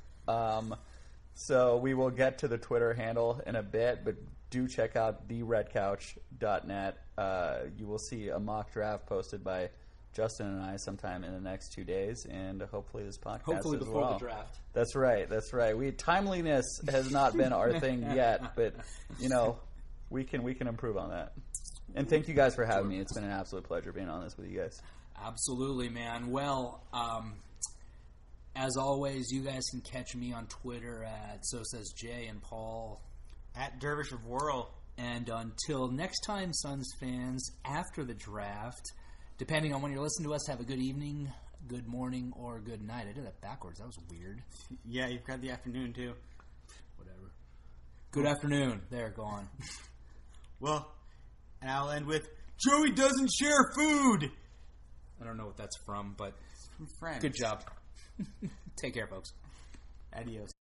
So we will get to the Twitter handle in a bit, but do check out theredcouch.net. You will see a mock draft posted by Justin and I sometime in the next 2 days, and hopefully this podcast as before the draft. That's right. Timeliness has not been our thing yet, but you know, we can improve on that. And thank you guys for having me. It's been an absolute pleasure being on this with you guys. Absolutely, man. Well, as always, you guys can catch me on Twitter at So Says Jay and Paul at Dervish of Whirl. And until next time, Suns fans, after the draft, depending on when you're listening to us, have a good evening, good morning, or good night. I did that backwards. That was weird. Yeah, you've got the afternoon, too. Whatever. Good afternoon. There, go on. Well, and I'll end with, Joey doesn't share food! I don't know what that's from, but it's from Friends. Good job. Take care, folks. Adios.